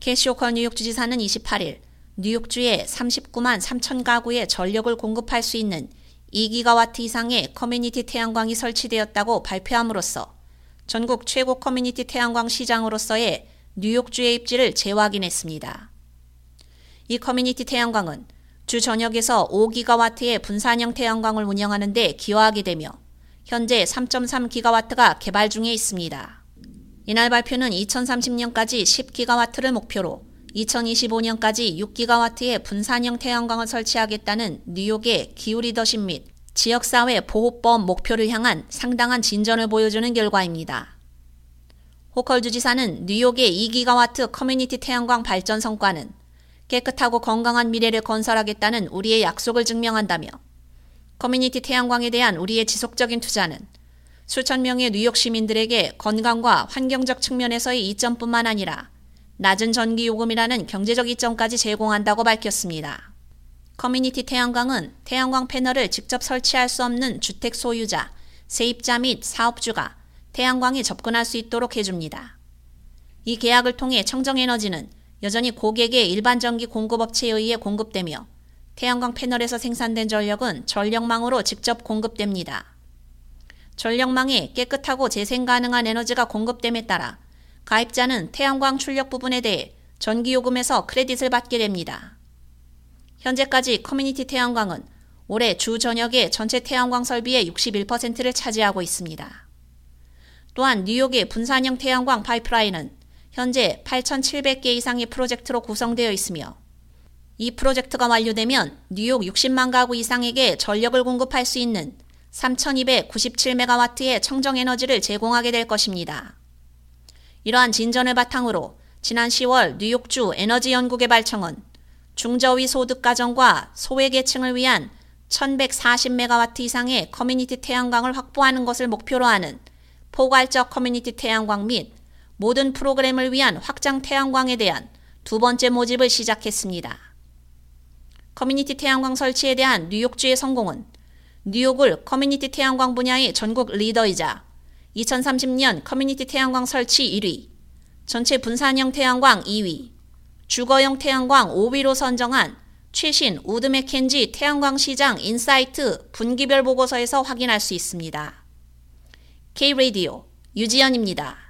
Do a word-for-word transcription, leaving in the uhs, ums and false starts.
캐시 호컬 뉴욕 주지사는 이십팔일 뉴욕주에 삼십구만 삼천 가구에 전력을 공급할 수 있는 이 기가와트 이상의 커뮤니티 태양광이 설치되었다고 발표함으로써 전국 최고 커뮤니티 태양광 시장으로서의 뉴욕주의 입지를 재확인했습니다. 이 커뮤니티 태양광은 주 전역에서 오 기가와트의 분산형 태양광을 운영하는 데 기여하게 되며 현재 삼 점 삼 기가와트가 개발 중에 있습니다. 이날 발표는 이천삼십년까지 십 기가와트를 목표로 이천이십오년까지 육 기가와트의 분산형 태양광을 설치하겠다는 뉴욕의 기후 리더십 및 지역사회 보호법 목표를 향한 상당한 진전을 보여주는 결과입니다. 호컬 주지사는 뉴욕의 이 기가와트 커뮤니티 태양광 발전 성과는 깨끗하고 건강한 미래를 건설하겠다는 우리의 약속을 증명한다며 커뮤니티 태양광에 대한 우리의 지속적인 투자는 수천 명의 뉴욕 시민들에게 건강과 환경적 측면에서의 이점뿐만 아니라 낮은 전기 요금이라는 경제적 이점까지 제공한다고 밝혔습니다. 커뮤니티 태양광은 태양광 패널을 직접 설치할 수 없는 주택 소유자, 세입자 및 사업주가 태양광에 접근할 수 있도록 해줍니다. 이 계약을 통해 청정에너지는 여전히 고객의 일반 전기 공급업체에 의해 공급되며 태양광 패널에서 생산된 전력은 전력망으로 직접 공급됩니다. 전력망에 깨끗하고 재생 가능한 에너지가 공급됨에 따라 가입자는 태양광 출력 부분에 대해 전기요금에서 크레딧을 받게 됩니다. 현재까지 커뮤니티 태양광은 올해 주 전역의 전체 태양광 설비의 육십일 퍼센트를 차지하고 있습니다. 또한 뉴욕의 분산형 태양광 파이프라인은 현재 팔천칠백 개 이상의 프로젝트로 구성되어 있으며 이 프로젝트가 완료되면 뉴욕 육십만 가구 이상에게 전력을 공급할 수 있는 삼천이백구십칠 메가와트의 청정에너지를 제공하게 될 것입니다. 이러한 진전을 바탕으로 지난 시월 뉴욕주 에너지연구개발청은 중저위 소득 가정과 소외계층을 위한 천백사십 메가와트 이상의 커뮤니티 태양광을 확보하는 것을 목표로 하는 포괄적 커뮤니티 태양광 및 모든 프로그램을 위한 확장 태양광에 대한 두 번째 모집을 시작했습니다. 커뮤니티 태양광 설치에 대한 뉴욕주의 성공은 뉴욕을 커뮤니티 태양광 분야의 전국 리더이자 이천삼십년 커뮤니티 태양광 설치 일위, 전체 분산형 태양광 이위, 주거형 태양광 오위로 선정한 최신 우드 맥켄지 태양광 시장 인사이트 분기별 보고서에서 확인할 수 있습니다. K 라디오 유지연입니다.